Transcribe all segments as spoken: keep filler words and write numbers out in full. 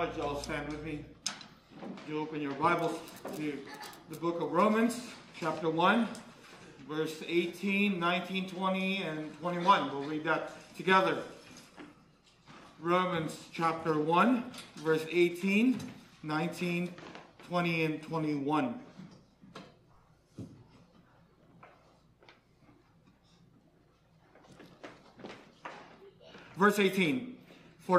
Why don't you all stand with me? You open your Bibles to the book of Romans, chapter one, verse eighteen, nineteen, twenty, and twenty-one. We'll read that together. Romans chapter one, verse eighteen, nineteen, twenty, and twenty-one. Verse eighteen, for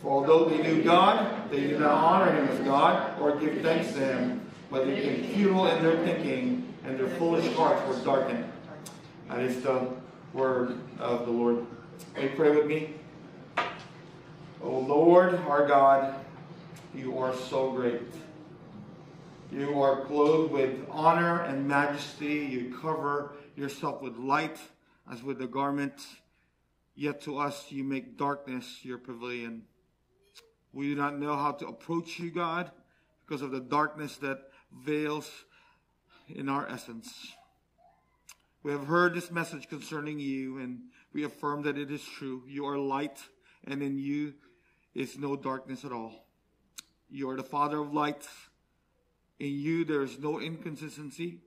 For although they knew God, they did not honor him as God or give thanks to him, but they became futile in their thinking, and their foolish hearts were darkened. That is the word of the Lord. Will you pray with me? O Lord, our God, you are so great. You are clothed with honor and majesty. You cover yourself with light as with a garment. Yet to us you make darkness your pavilion. We do not know how to approach you, God, because of the darkness that veils in our essence. We have heard this message concerning you, and we affirm that it is true. You are light, and in you is no darkness at all. You are the Father of lights. In you there is no inconsistency.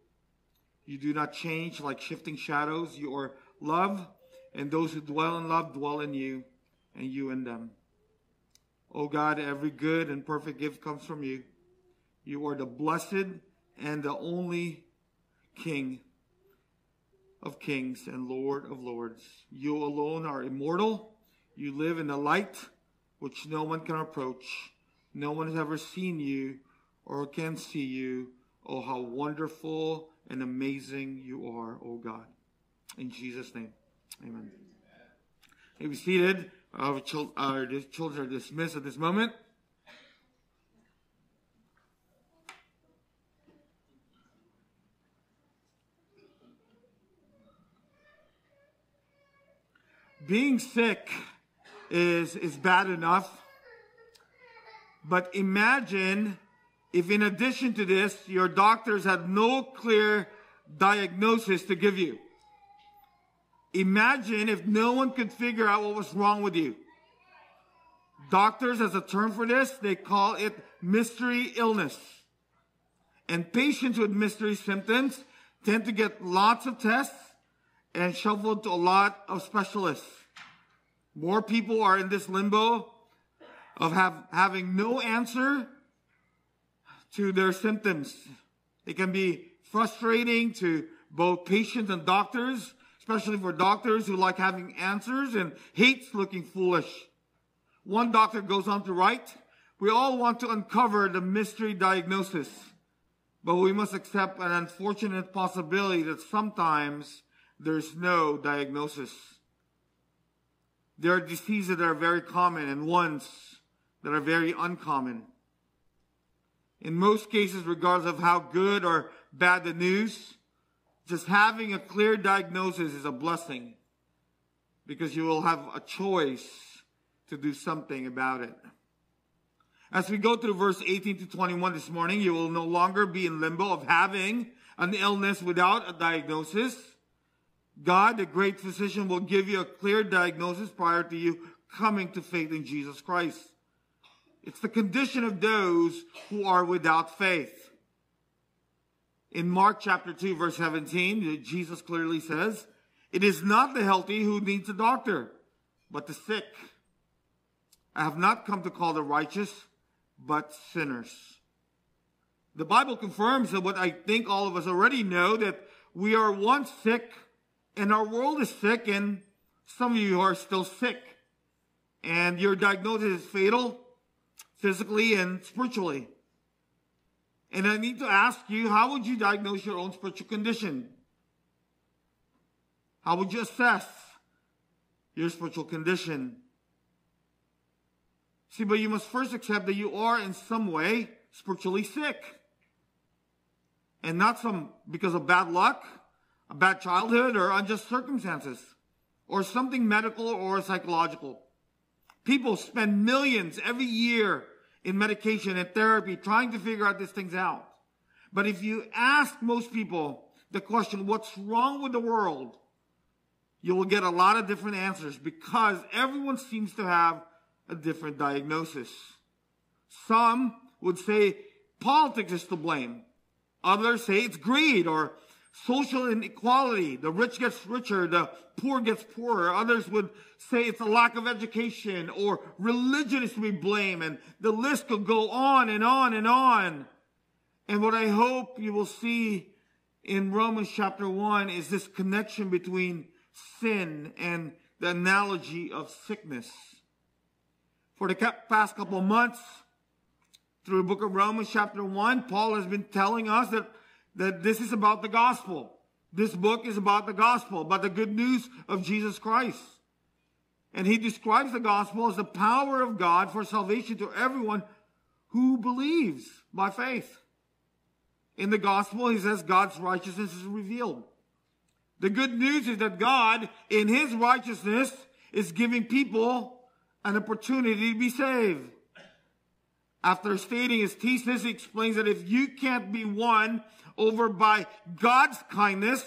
You do not change like shifting shadows. You are love, and those who dwell in love dwell in you, and you in them. O God, every good and perfect gift comes from you. You are the blessed and the only King of kings and Lord of lords. You alone are immortal. You live in the light which no one can approach. No one has ever seen you or can see you. Oh, how wonderful and amazing you are, O God. In Jesus' name, amen. May be seated. Our children are dismissed at this moment. Being sick is, is bad enough. But imagine if, in addition to this, your doctors had no clear diagnosis to give you. Imagine if no one could figure out what was wrong with you. Doctors, as a term for this, they call it mystery illness. And patients with mystery symptoms tend to get lots of tests and shuffled to a lot of specialists. More people are in this limbo of have, having no answer to their symptoms. It can be frustrating to both patients and doctors, especially for doctors who like having answers and hates looking foolish. One doctor goes on to write, we all want to uncover the mystery diagnosis, but we must accept an unfortunate possibility that sometimes there's no diagnosis. There are diseases that are very common and ones that are very uncommon. In most cases, regardless of how good or bad the news, just having a clear diagnosis is a blessing, because you will have a choice to do something about it. As we go through verse eighteen to twenty-one this morning, you will no longer be in limbo of having an illness without a diagnosis. God, the great physician, will give you a clear diagnosis prior to you coming to faith in Jesus Christ. It's the condition of those who are without faith. In Mark chapter two, verse seventeen, Jesus clearly says, it is not the healthy who needs a doctor, but the sick. I have not come to call the righteous, but sinners. The Bible confirms that what I think all of us already know, that we are once sick, and our world is sick, and some of you are still sick. And your diagnosis is fatal, physically and spiritually. And I need to ask you, how would you diagnose your own spiritual condition? How would you assess your spiritual condition? See, but you must first accept that you are in some way spiritually sick. and not some because of bad luck, a bad childhood, or unjust circumstances, or something medical or psychological. People spend millions every year in medication and therapy trying to figure out these things out. But if you ask most people the question, what's wrong with the world? You will get a lot of different answers because everyone seems to have a different diagnosis. Some would say politics is to blame. Others say it's greed or social inequality. The rich gets richer, the poor gets poorer. Others would say it's a lack of education or religion is to be blamed. And the list could go on and on and on. And what I hope you will see in Romans chapter one is this connection between sin and the analogy of sickness. For the past couple of months, through the book of Romans chapter one, Paul has been telling us that that this is about the gospel. This book is about the gospel, about the good news of Jesus Christ. And he describes the gospel as the power of God for salvation to everyone who believes by faith. In the gospel, he says God's righteousness is revealed. The good news is that God, in his righteousness, is giving people an opportunity to be saved. After stating his thesis, he explains that if you can't be won over by God's kindness,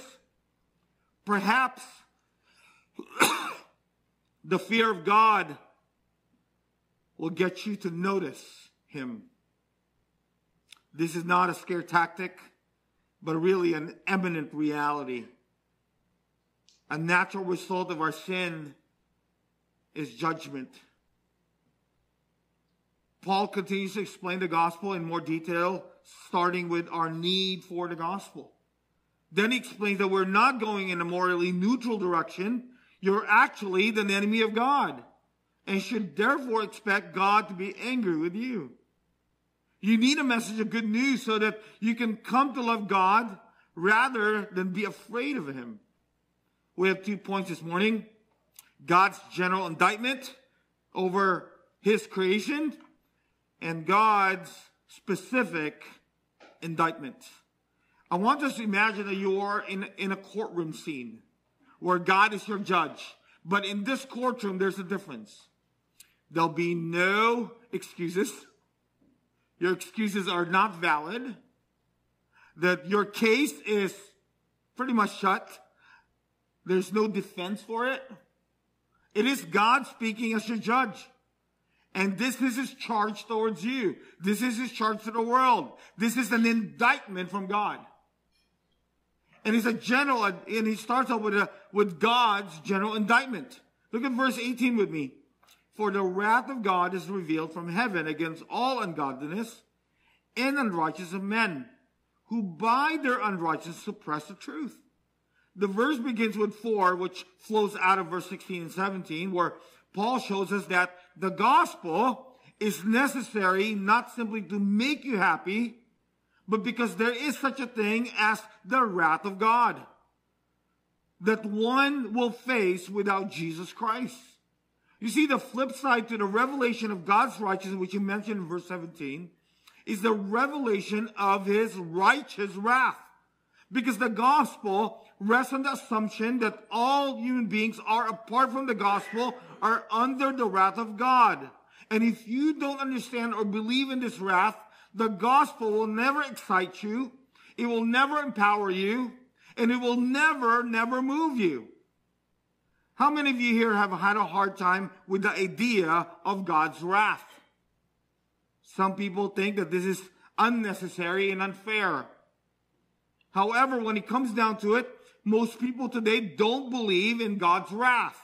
perhaps the fear of God will get you to notice him. This is not a scare tactic, but really an eminent reality. A natural result of our sin is judgment. Paul continues to explain the gospel in more detail, starting with our need for the gospel. Then he explains that we're not going in a morally neutral direction. You're actually the enemy of God and should therefore expect God to be angry with you. You need a message of good news so that you can come to love God rather than be afraid of him. We have two points this morning. God's general indictment over his creation and God's specific indictment. I want us to imagine that you are in, in a courtroom scene where God is your judge. But in this courtroom, there's a difference. There'll be no excuses. Your excuses are not valid. That your case is pretty much shut. There's no defense for it. It is God speaking as your judge. And this is his charge towards you. This is his charge to the world. This is an indictment from God. And he's a general, and he starts out with, a, with God's general indictment. Look at verse eighteen with me. For the wrath of God is revealed from heaven against all ungodliness and unrighteousness of men, who by their unrighteousness suppress the truth. The verse begins with four, which flows out of verse sixteen and seventeen, where Paul shows us that the gospel is necessary not simply to make you happy, but because there is such a thing as the wrath of God that one will face without Jesus Christ. You see, the flip side to the revelation of God's righteousness, which you mentioned in verse seventeen, is the revelation of his righteous wrath. Because the gospel rests on the assumption that all human beings are, apart from the gospel, are under the wrath of God. And if you don't understand or believe in this wrath, the gospel will never excite you, it will never empower you, and it will never, never move you. How many of you here have had a hard time with the idea of God's wrath? Some people think that this is unnecessary and unfair. However, when it comes down to it, most people today don't believe in God's wrath.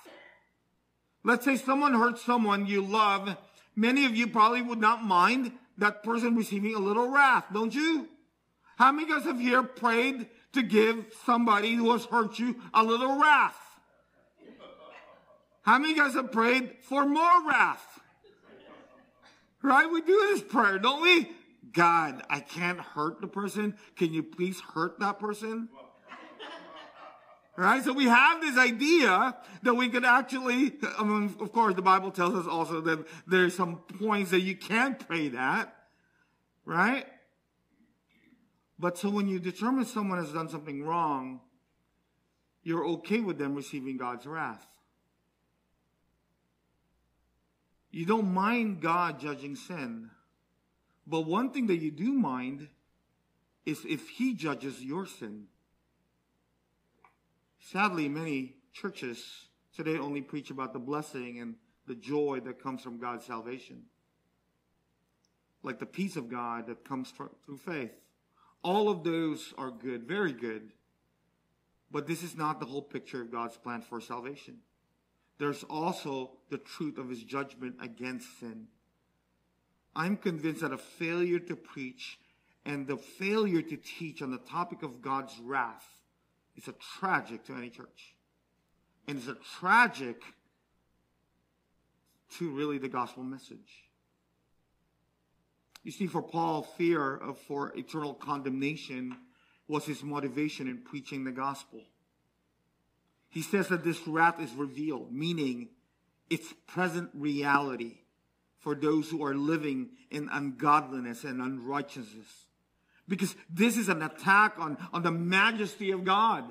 Let's say someone hurts someone you love. Many of you probably would not mind that person receiving a little wrath, don't you? How many of us have here prayed to give somebody who has hurt you a little wrath? How many of us have prayed for more wrath? Right? We do this prayer, don't we? God, I can't hurt the person. Can you please hurt that person? Right? So we have this idea that we could actually, I mean, of course, the Bible tells us also that there's some points that you can't pray that. Right? But so when you determine someone has done something wrong, you're okay with them receiving God's wrath. You don't mind God judging sin. But one thing that you do mind is if he judges your sin. Sadly, many churches today only preach about the blessing and the joy that comes from God's salvation, like the peace of God that comes through faith. All of those are good, very good. But this is not the whole picture of God's plan for salvation. There's also the truth of his judgment against sin. I'm convinced that a failure to preach and the failure to teach on the topic of God's wrath is a tragic to any church. And it's a tragic to really the gospel message. You see, for Paul, fear of for eternal condemnation was his motivation in preaching the gospel. He says that this wrath is revealed, meaning it's present reality for those who are living in ungodliness and unrighteousness. Because this is an attack on, on the majesty of God.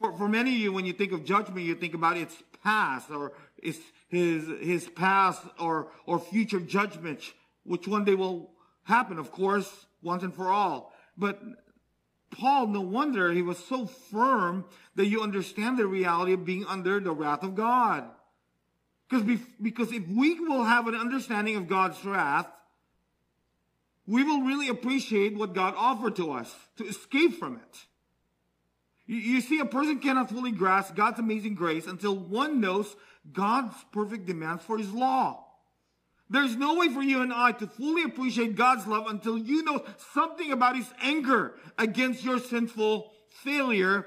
For, for many of you, when you think of judgment, you think about its past or its, his, his past or, or future judgment, which one day will happen, of course, once and for all. But Paul, no wonder he was so firm that you understand the reality of being under the wrath of God. Because because if we will have an understanding of God's wrath, we will really appreciate what God offered to us to escape from it. You, you see, a person cannot fully grasp God's amazing grace until one knows God's perfect demands for his law. There's no way for you and I to fully appreciate God's love until you know something about his anger against your sinful failure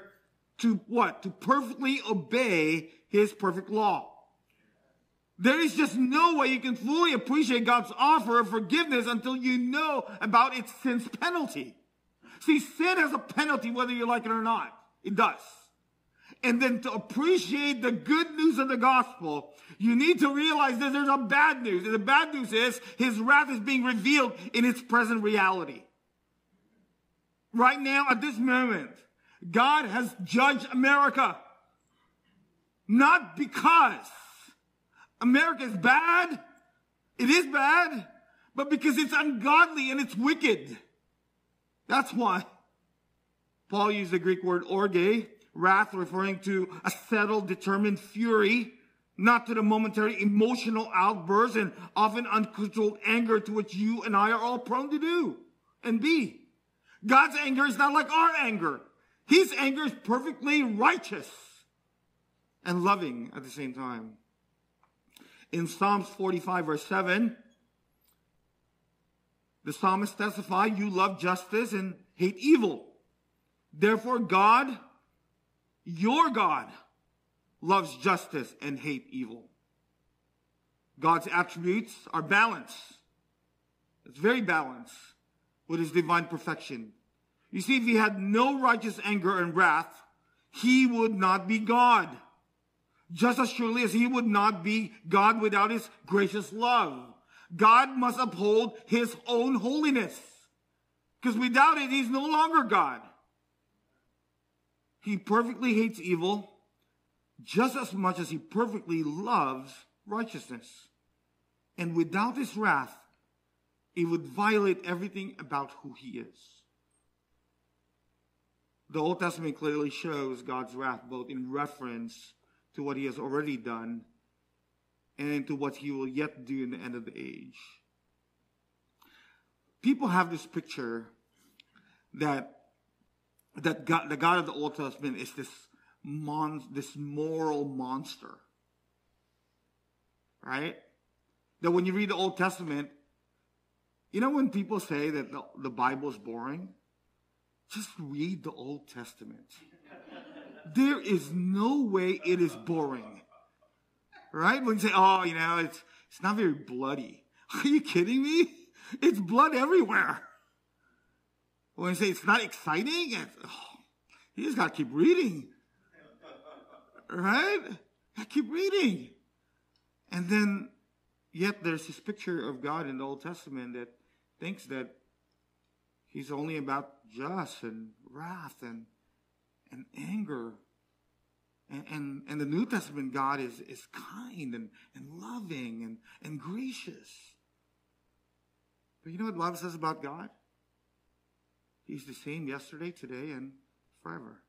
to what? To perfectly obey his perfect law. There is just no way you can fully appreciate God's offer of forgiveness until you know about its sin's penalty. See, sin has a penalty whether you like it or not. It does. And then to appreciate the good news of the gospel, you need to realize that there's a bad news. And the bad news is his wrath is being revealed in its present reality. Right now, at this moment, God has judged America. Not because America is bad. It is bad. But because it's ungodly and it's wicked. That's why Paul used the Greek word orge, wrath, referring to a settled, determined fury, not to the momentary emotional outbursts and often uncontrolled anger to which you and I are all prone to do and be. God's anger is not like our anger. His anger is perfectly righteous and loving at the same time. In Psalms forty-five, verse seven, the psalmist testified, "You love justice and hate evil. Therefore, God, your God, loves justice and hate evil." God's attributes are balanced. It's very balanced with his divine perfection. You see, if he had no righteous anger and wrath, he would not be God. Just as surely as he would not be God without his gracious love. God must uphold his own holiness. Because without it, he's no longer God. He perfectly hates evil just as much as he perfectly loves righteousness. And without his wrath, it would violate everything about who he is. The Old Testament clearly shows God's wrath both in reference to what he has already done and to what he will yet do in the end of the age. People have this picture that That God, the God of the Old Testament is this mon, this moral monster, right? That when you read the Old Testament, you know when people say that the, the Bible is boring? Just read the Old Testament. There is no way it is boring, right? When you say, oh, you know, it's, it's not very bloody. Are you kidding me? It's blood everywhere. When you say it's not exciting, it's, oh, you just got to keep reading, right? I keep reading. And then, yet there's this picture of God in the Old Testament that thinks that He's only about just and wrath and and anger. And, and, and the New Testament God is, is kind and, and loving and, and gracious. But you know what the Bible says about God? He's the same yesterday, today, and forever.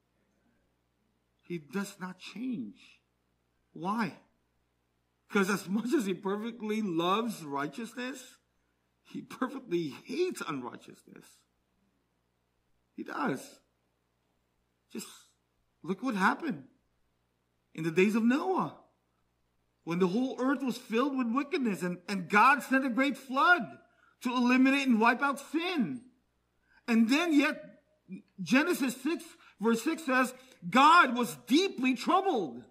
He does not change. Why? Because as much as he perfectly loves righteousness, he perfectly hates unrighteousness. He does. Just look what happened in the days of Noah, when the whole earth was filled with wickedness, and, and God sent a great flood to eliminate and wipe out sin. And then yet, Genesis six, verse six says, God was deeply troubled.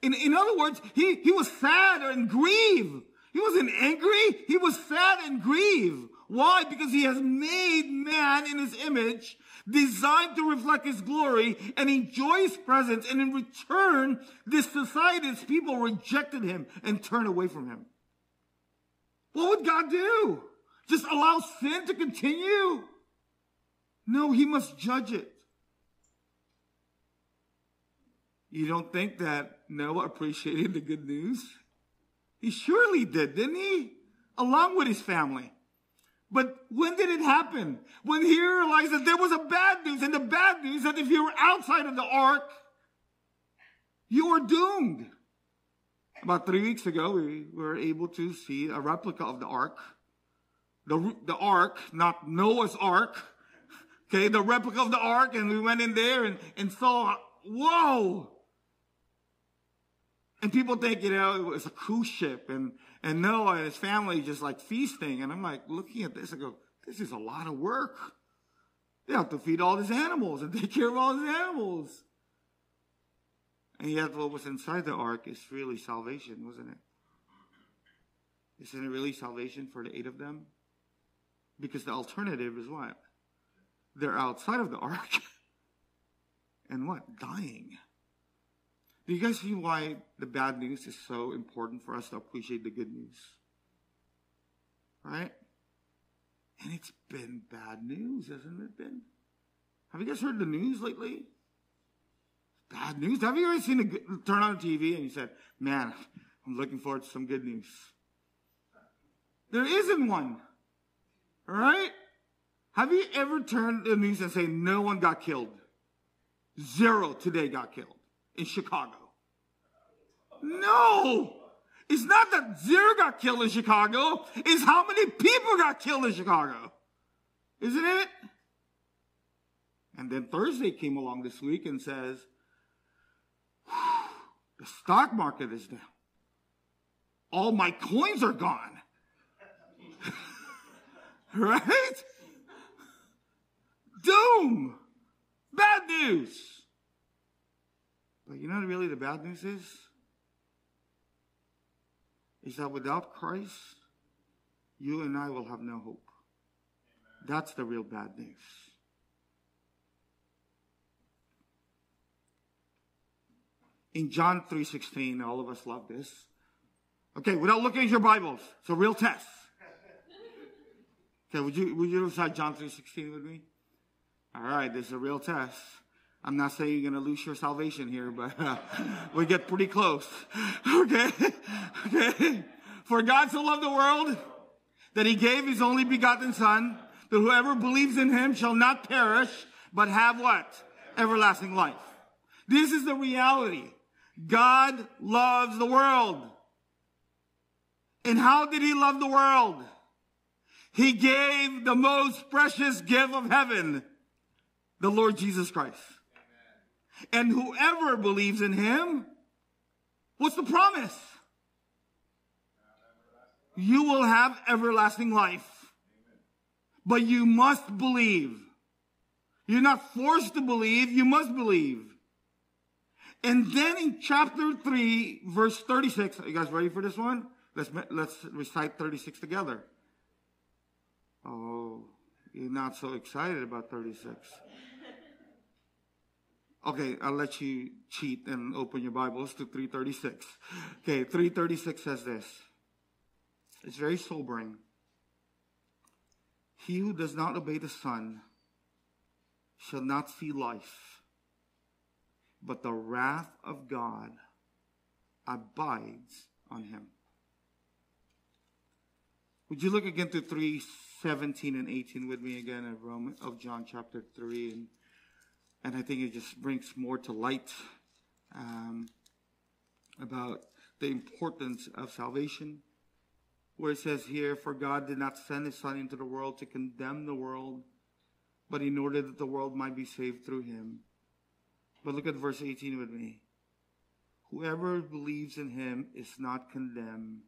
In, in other words, he, he was sad and grieved. He wasn't angry. He was sad and grieved. Why? Because he has made man in his image, designed to reflect his glory and enjoy his presence. And in return, this society, its people rejected him and turned away from him. What would God do? Just allow sin to continue? No, he must judge it. You don't think that Noah appreciated the good news? He surely did, didn't he? Along with his family. But when did it happen? When he realized that there was a bad news, and the bad news that if you were outside of the ark, you were doomed. About three weeks ago, we were able to see a replica of the ark. The, the ark, not Noah's ark. Okay, the replica of the ark, and we went in there and, and saw, whoa! And people think, you know, it was a cruise ship, and, and Noah and his family just like feasting. And I'm like looking at this and go, this is a lot of work. They have to feed all these animals and take care of all these animals. And yet what was inside the ark is really salvation, wasn't it? Isn't it really salvation for the eight of them? Because the alternative is what? They're outside of the ark. And what? Dying. Do you guys see why the bad news is so important for us to appreciate the good news? Right? And it's been bad news, hasn't it been? Have you guys heard the news lately? Bad news? Have you ever seen a good, turn on the T V and you said, man, I'm looking forward to some good news? There isn't one. Right? Have you ever turned the news and say, no one got killed? Zero today got killed. In Chicago. No! It's not that zero got killed in Chicago. It's how many people got killed in Chicago. Isn't it? And then Thursday came along this week and says, the stock market is down. All my coins are gone. Right? Doom! Bad news! But you know what really the bad news is? Is that without Christ, you and I will have no hope. Amen. That's the real bad news. In John three sixteen, all of us love this. Okay, without looking at your Bibles, it's a real test. Okay, would you, would you recite John three sixteen with me? All right, this is a real test. I'm not saying you're going to lose your salvation here, but uh, we get pretty close. Okay? Okay? For God so loved the world that he gave his only begotten son, that whoever believes in him shall not perish, but have what? Everlasting life. This is the reality. God loves the world. And how did he love the world? He gave the most precious gift of heaven, the Lord Jesus Christ. And whoever believes in him, what's the promise? You will have everlasting life. Amen. But you must believe. You're not forced to believe. You must believe. And then in chapter three, verse thirty-six, are you guys ready for this one? Let's, let's recite thirty-six together. Oh, you're not so excited about thirty-six. Okay, I'll let you cheat and open your Bibles to three thirty-six. Okay, three thirty-six says this. It's very sobering. He who does not obey the Son shall not see life, but the wrath of God abides on him. Would you look again to three seventeen and eighteen with me again of Romans, of John chapter three, and and I think it just brings more to light um, about the importance of salvation, where it says here, "For God did not send his Son into the world to condemn the world, but in order that the world might be saved through him." But look at verse eighteen with me. "Whoever believes in him is not condemned,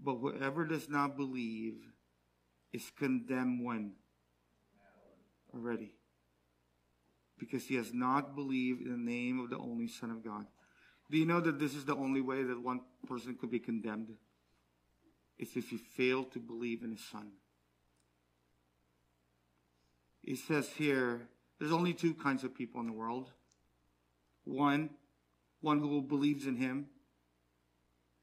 but whoever does not believe is condemned when? Already. Because he has not believed in the name of the only Son of God." Do you know that this is the only way that one person could be condemned? It's if you fail to believe in his Son. It says here, there's only two kinds of people in the world. One, one who believes in him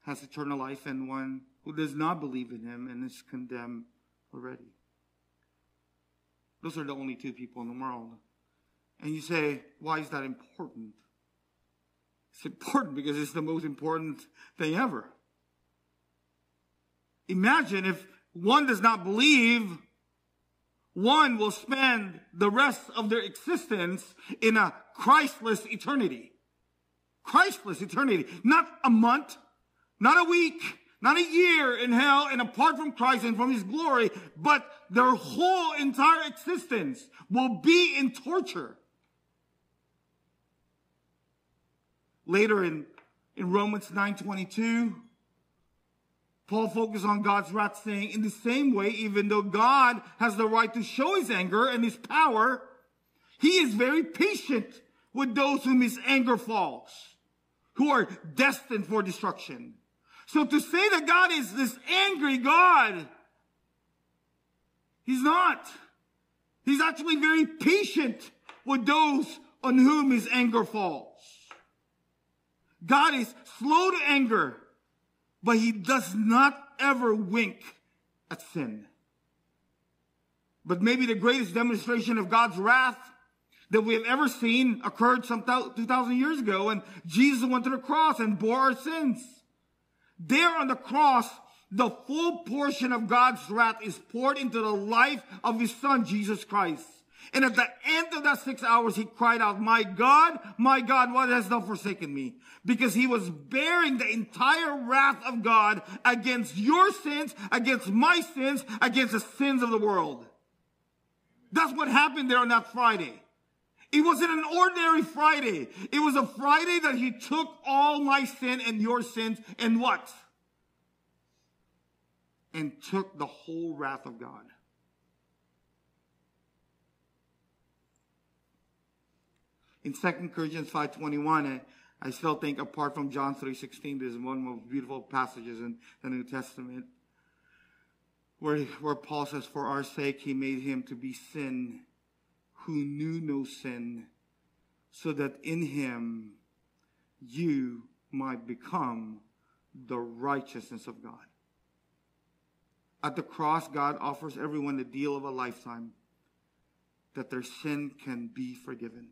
has eternal life, and one who does not believe in him and is condemned already. Those are the only two people in the world. And you say, why is that important? It's important because it's the most important thing ever. Imagine if one does not believe, one will spend the rest of their existence in a Christless eternity. Christless eternity. Not a month, not a week, not a year in hell and apart from Christ and from his glory, but their whole entire existence will be in torture. Later in, in Romans nine twenty-two, Paul focuses on God's wrath, saying, "In the same way, even though God has the right to show his anger and his power, he is very patient with those whom his anger falls, who are destined for destruction." So to say that God is this angry God, he's not. He's actually very patient with those on whom his anger falls. God is slow to anger, but he does not ever wink at sin. But maybe the greatest demonstration of God's wrath that we have ever seen occurred some two thousand years ago when Jesus went to the cross and bore our sins. There on the cross, the full portion of God's wrath is poured into the life of his Son, Jesus Christ. And at the end of that six hours, he cried out, "My God, my God, why hast thou forsaken me?" Because he was bearing the entire wrath of God against your sins, against my sins, against the sins of the world. That's what happened there on that Friday. It wasn't an ordinary Friday. It was a Friday that he took all my sin and your sins and what? And took the whole wrath of God. In Second Corinthians five twenty-one, I, I still think apart from John three sixteen, there's one of the most beautiful passages in the New Testament where, where Paul says, "For our sake he made him to be sin, who knew no sin, so that in him you might become the righteousness of God." At the cross, God offers everyone the deal of a lifetime that their sin can be forgiven.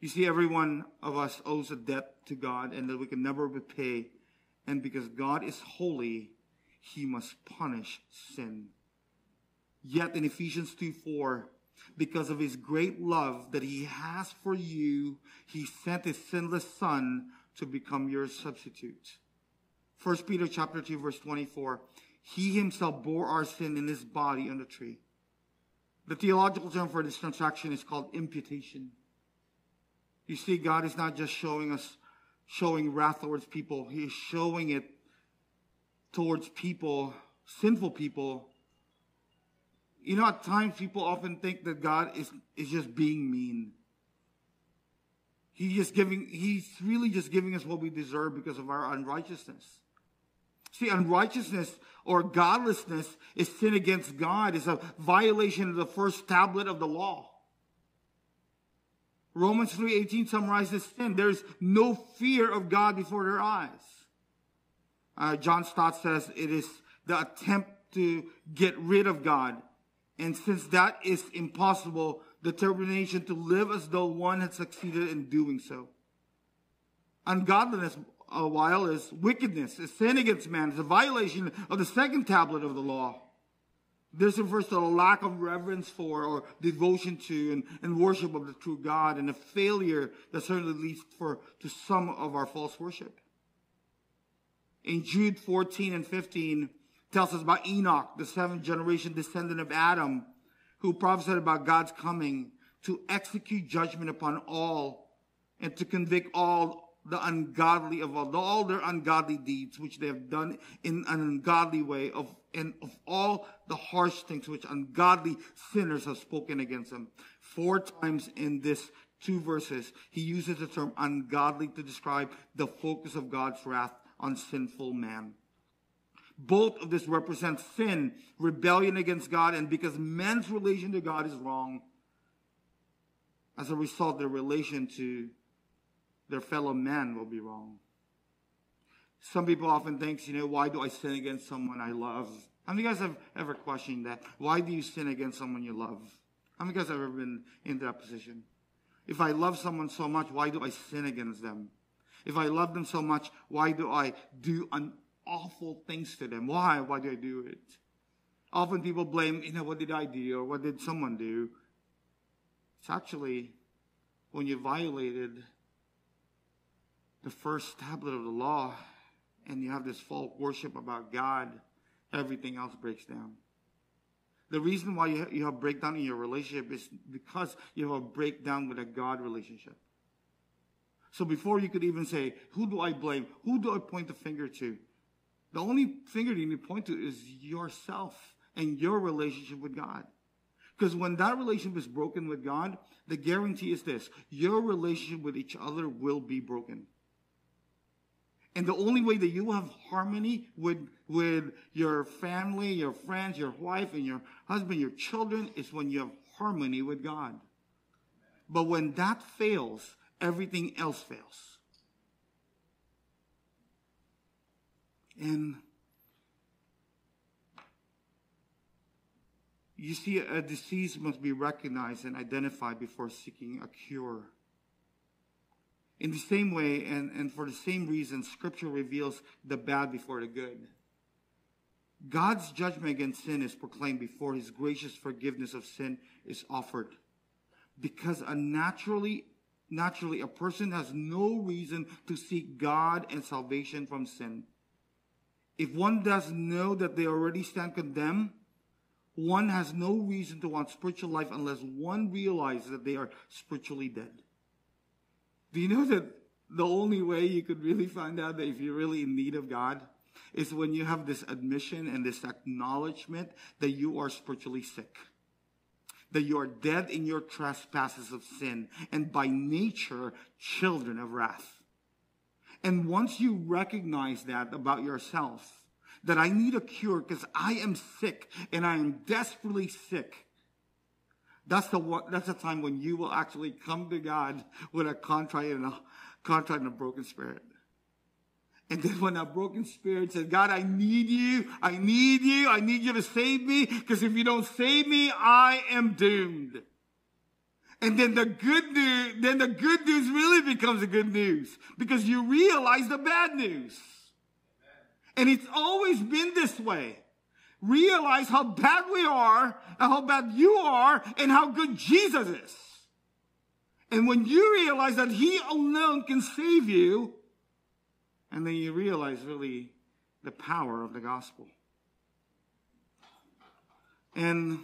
You see, every one of us owes a debt to God and that we can never repay. And because God is holy, he must punish sin. Yet in Ephesians two four, because of his great love that he has for you, he sent his sinless Son to become your substitute. First Peter chapter two verse twenty-four, "He himself bore our sin in his body on the tree." The theological term for this transaction is called imputation. You see, God is not just showing us, showing wrath towards people. He is showing it towards people, sinful people. You know, at times people often think that God is, is just being mean. He just giving, he's really just giving us what we deserve because of our unrighteousness. See, unrighteousness or godlessness is sin against God. It's a violation of the first tablet of the law. Romans three eighteen summarizes sin. There's no fear of God before their eyes. Uh, John Stott says it is the attempt to get rid of God. And since that is impossible, determination to live as though one had succeeded in doing so. Ungodliness, a while, is wickedness, is sin against man, is a violation of the second tablet of the law. This refers to a lack of reverence for or devotion to and, and worship of the true God, and a failure that certainly leads for, to some of our false worship. In Jude fourteen and fifteen, tells us about Enoch, the seventh generation descendant of Adam, who prophesied about God's coming to execute judgment upon all and to convict all the ungodly of all, all their ungodly deeds which they have done in an ungodly way, of and of all the harsh things which ungodly sinners have spoken against them. Four times in this two verses, he uses the term ungodly to describe the focus of God's wrath on sinful man. Both of this represents sin, rebellion against God, and because man's relation to God is wrong, as a result, their relation to their fellow man will be wrong. Some people often think, you know, why do I sin against someone I love? How many of you guys have ever questioned that? Why do you sin against someone you love? How many of you guys have ever been in that position? If I love someone so much, why do I sin against them? If I love them so much, why do I do an awful things to them? Why? Why do I do it? Often people blame, you know, what did I do or what did someone do? It's actually when you violated the first tablet of the law and you have this false worship about God, everything else breaks down. The reason why you have breakdown in your relationship is because you have a breakdown with a God relationship. So before you could even say, who do I blame? Who do I point the finger to? The only finger you need to point to is yourself and your relationship with God. Because when that relationship is broken with God, the guarantee is this: your relationship with each other will be broken. And the only way that you have harmony with, with your family, your friends, your wife, and your husband, your children, is when you have harmony with God. But when that fails, everything else fails. And you see, a disease must be recognized and identified before seeking a cure. In the same way, and, and for the same reason, Scripture reveals the bad before the good. God's judgment against sin is proclaimed before His gracious forgiveness of sin is offered. Because a naturally, naturally, a person has no reason to seek God and salvation from sin. If one doesn't know that they already stand condemned, one has no reason to want spiritual life unless one realizes that they are spiritually dead. Do you know that the only way you could really find out that if you're really in need of God is when you have this admission and this acknowledgement that you are spiritually sick, that you are dead in your trespasses of sin, and by nature, children of wrath. And once you recognize that about yourself, that I need a cure because I am sick and I am desperately sick, that's the that's the time when you will actually come to God with a contrite and a, contrite and a broken spirit. And then when that broken spirit says, God, I need you, I need you, I need you to save me, because if you don't save me, I am doomed. And then the good news, then the good news really becomes the good news, because you realize the bad news. Amen. And it's always been this way. Realize how bad we are, and how bad you are, and how good Jesus is. And when you realize that He alone can save you, and then you realize really the power of the gospel. And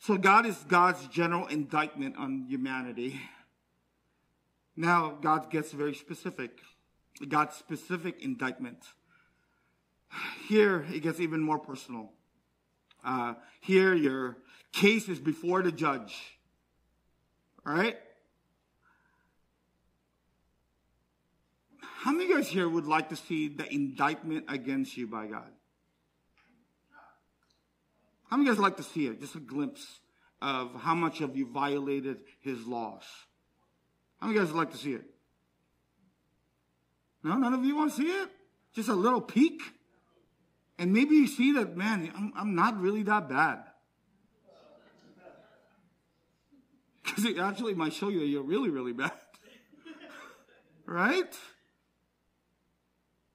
so God is God's general indictment on humanity. Now God gets very specific. God's specific indictment. Here it gets even more personal. Uh, here your case is before the judge. All right? How many of you guys here would like to see the indictment against you by God? How many of you guys like to see it? Just a glimpse of how much of you violated His laws. How many of you guys would like to see it? No, none of you want to see it? Just a little peek? And maybe you see that, man, I'm, I'm not really that bad. Because it actually might show you that you're really, really bad. Right?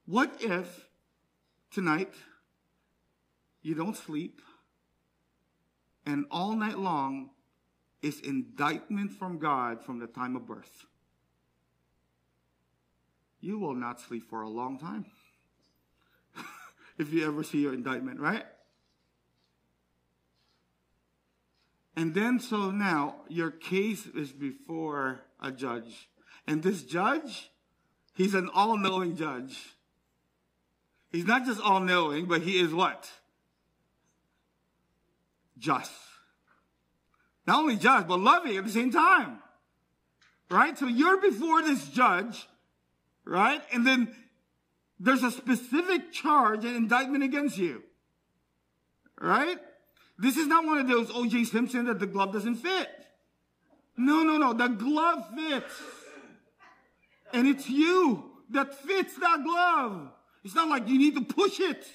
What if tonight you don't sleep and all night long is indictment from God from the time of birth? You will not sleep for a long time. If you ever see your indictment, right? And then, so now, your case is before a judge. And this judge, he's an all-knowing judge. He's not just all-knowing, but he is what? Just. Not only just, but loving at the same time. Right? So you're before this judge, right? And then there's a specific charge and indictment against you. Right? This is not one of those O J Simpson that the glove doesn't fit. No, no, no. The glove fits. And it's you that fits that glove. It's not like you need to push it.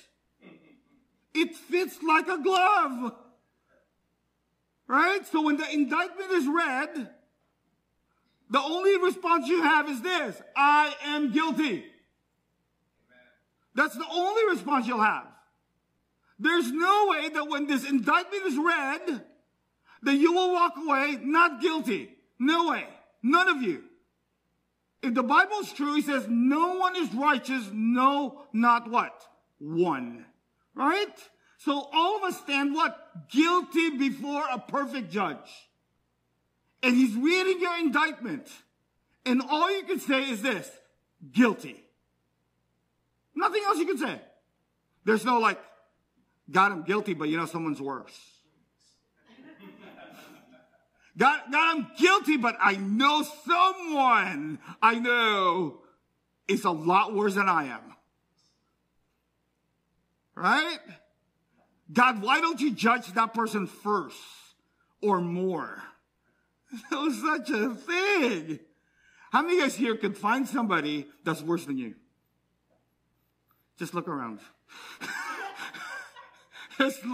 It fits like a glove. Right? So when the indictment is read, the only response you have is this: I am guilty. That's the only response you'll have. There's no way that when this indictment is read, that you will walk away not guilty. No way. None of you. If the Bible's true, it says no one is righteous. No, not what? One. Right? So all of us stand what? Guilty before a perfect judge. And he's reading your indictment. And all you can say is this: guilty. Nothing else you can say. There's no like, God, I'm guilty, but you know, someone's worse. God, God, I'm guilty, but I know someone I know is a lot worse than I am. Right? God, why don't you judge that person first or more? That was such a thing. How many of you guys here could find somebody that's worse than you? Just look around. Just absolutely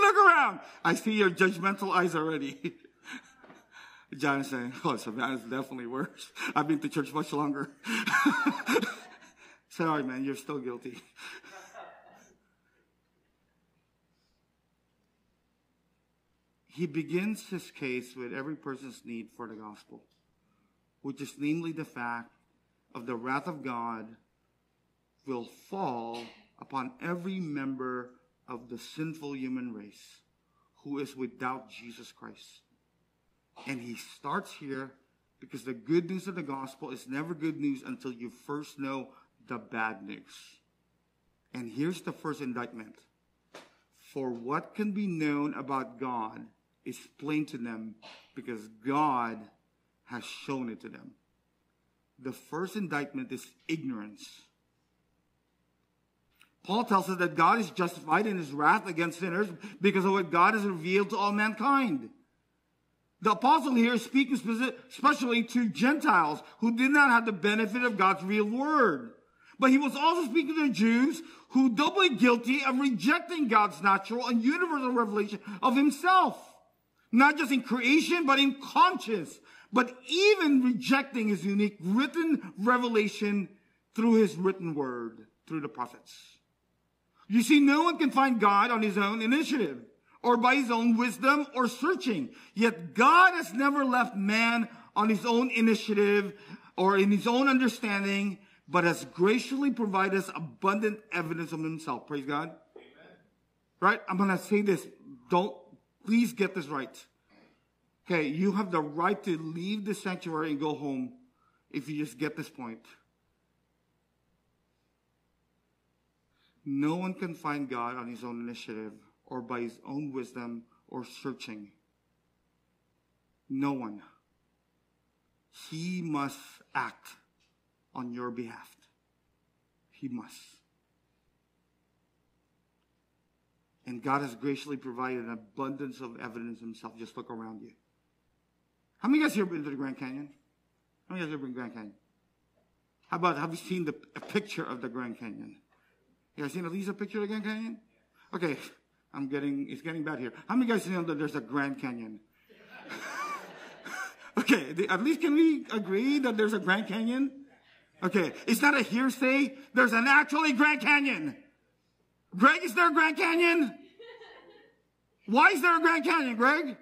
look around. I see your judgmental eyes already. John is saying, oh, Savannah's definitely worse. I've been to church much longer. Sorry, man, you're still guilty. He begins his case with every person's need for the gospel, which is namely the fact of the wrath of God will fall upon every member of the sinful human race who is without Jesus Christ. And he starts here because the good news of the gospel is never good news until you first know the bad news. And here's the first indictment. For what can be known about God is plain to them because God has shown it to them. The first indictment is ignorance. Paul tells us that God is justified in his wrath against sinners because of what God has revealed to all mankind. The apostle here is speaking especially to Gentiles who did not have the benefit of God's real word. But he was also speaking to Jews who were doubly guilty of rejecting God's natural and universal revelation of himself. Not just in creation, but in conscience. But even rejecting his unique written revelation through his written word, through the prophets. You see, no one can find God on his own initiative or by his own wisdom or searching. Yet God has never left man on his own initiative or in his own understanding, but has graciously provided us abundant evidence of himself. Praise God. Amen. Right? I'm going to say this. Don't, please get this right. Okay, you have the right to leave the sanctuary and go home if you just get this point. No one can find God on his own initiative or by his own wisdom or searching. No one. He must act on your behalf. He must. And God has graciously provided an abundance of evidence himself. Just look around you. How many of you guys here have been to the Grand Canyon? How many of you guys have been to the Grand Canyon? How about, have you seen the, a picture of the Grand Canyon? You guys seen Elisa picture of the Grand Canyon? Okay, I'm getting, it's getting bad here. How many guys know that there's a Grand Canyon? Okay, the, at least can we agree that there's a Grand Canyon? Okay, it's not a hearsay. There's an actually Grand Canyon. Greg, is there a Grand Canyon? Why is there a Grand Canyon, Greg?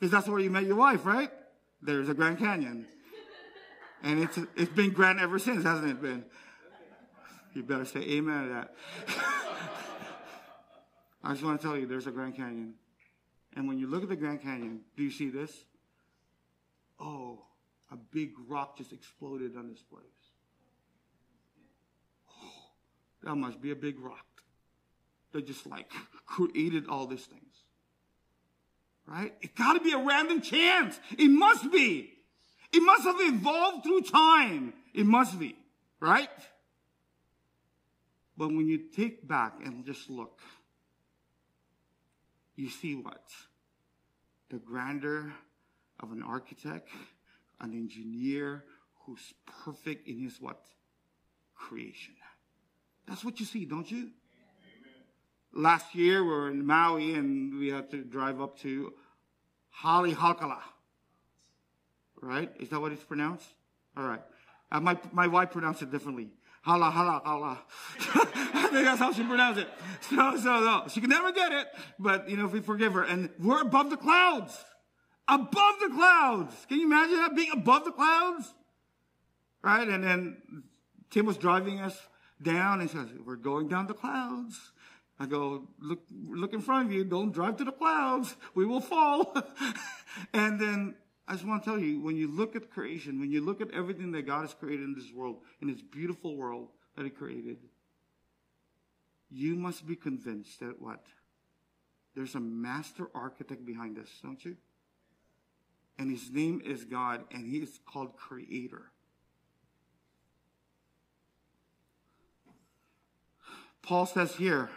Because that's where you met your wife, right? There's a Grand Canyon. And it's it's been grand ever since, hasn't it been? You better say amen to that. I just want to tell you, there's a Grand Canyon. And when you look at the Grand Canyon, do you see this? Oh, a big rock just exploded on this place. Oh, that must be a big rock. They just like created all these things. Right? It's got to be a random chance. It must be. It must have evolved through time. It must be. Right? But when you take back and just look, you see what? The grandeur of an architect, an engineer who's perfect in his what? Creation. That's what you see, don't you? Last year, we were in Maui, and we had to drive up to Haleakala. Right? Is that what it's pronounced? All right. Uh, my, my wife pronounced it differently. Hala, hala, hala. I think that's how she pronounced it. So, so, no. She can never get it, but, you know, if we forgive her. And we're above the clouds. Above the clouds. Can you imagine that, being above the clouds? Right? And then Tim was driving us down, and she says, we're going down the clouds. I go, look, look in front of you. Don't drive to the clouds. We will fall. And then I just want to tell you, when you look at creation, when you look at everything that God has created in this world, in this beautiful world that he created, you must be convinced that what? There's a master architect behind this, don't you? And his name is God, and he is called Creator. Paul says here,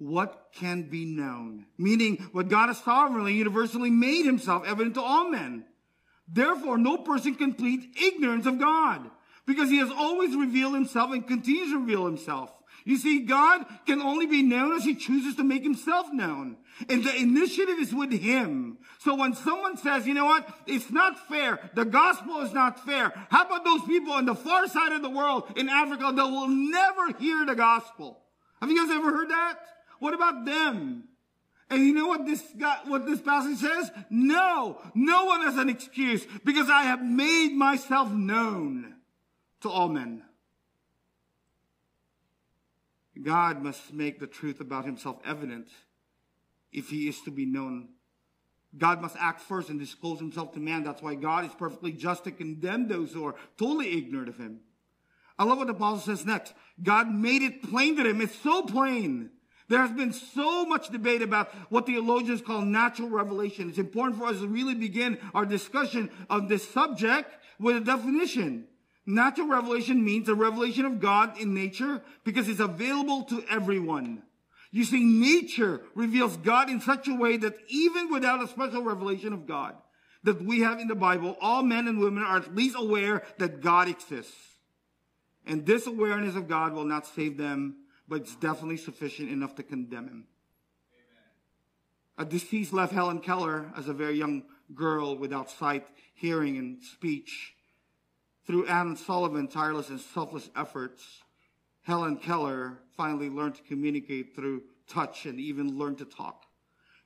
what can be known? Meaning, what God has sovereignly, universally made himself evident to all men. Therefore, no person can plead ignorance of God, because he has always revealed himself and continues to reveal himself. You see, God can only be known as he chooses to make himself known. And the initiative is with him. So when someone says, you know what, it's not fair, the gospel is not fair. How about those people on the far side of the world, in Africa, that will never hear the gospel? Have you guys ever heard that? What about them? And you know what this guy, what this passage says? No, no one has an excuse, because I have made myself known to all men. God must make the truth about himself evident if he is to be known. God must act first and disclose himself to man. That's why God is perfectly just to condemn those who are totally ignorant of him. I love what the Bible says next. God made it plain to them. It's so plain. There has been so much debate about what theologians call natural revelation. It's important for us to really begin our discussion of this subject with a definition. Natural revelation means the revelation of God in nature, because it's available to everyone. You see, nature reveals God in such a way that even without a special revelation of God that we have in the Bible, all men and women are at least aware that God exists. And this awareness of God will not save them, but it's definitely sufficient enough to condemn him. Amen. A deceased left Helen Keller as a very young girl without sight, hearing, and speech. Through Adam Sullivan's tireless and selfless efforts, Helen Keller finally learned to communicate through touch and even learned to talk.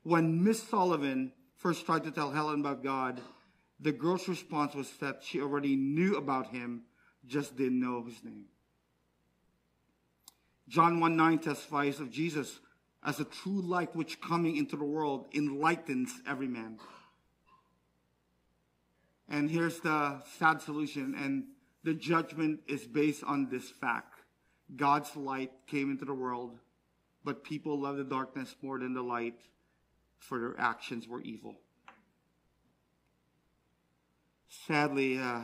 When Miss Sullivan first tried to tell Helen about God, the girl's response was that she already knew about him, just didn't know his name. John one nine testifies of Jesus as a true light which, coming into the world, enlightens every man. And here's the sad solution, and the judgment is based on this fact. God's light came into the world, but people loved the darkness more than the light, for their actions were evil. Sadly, uh,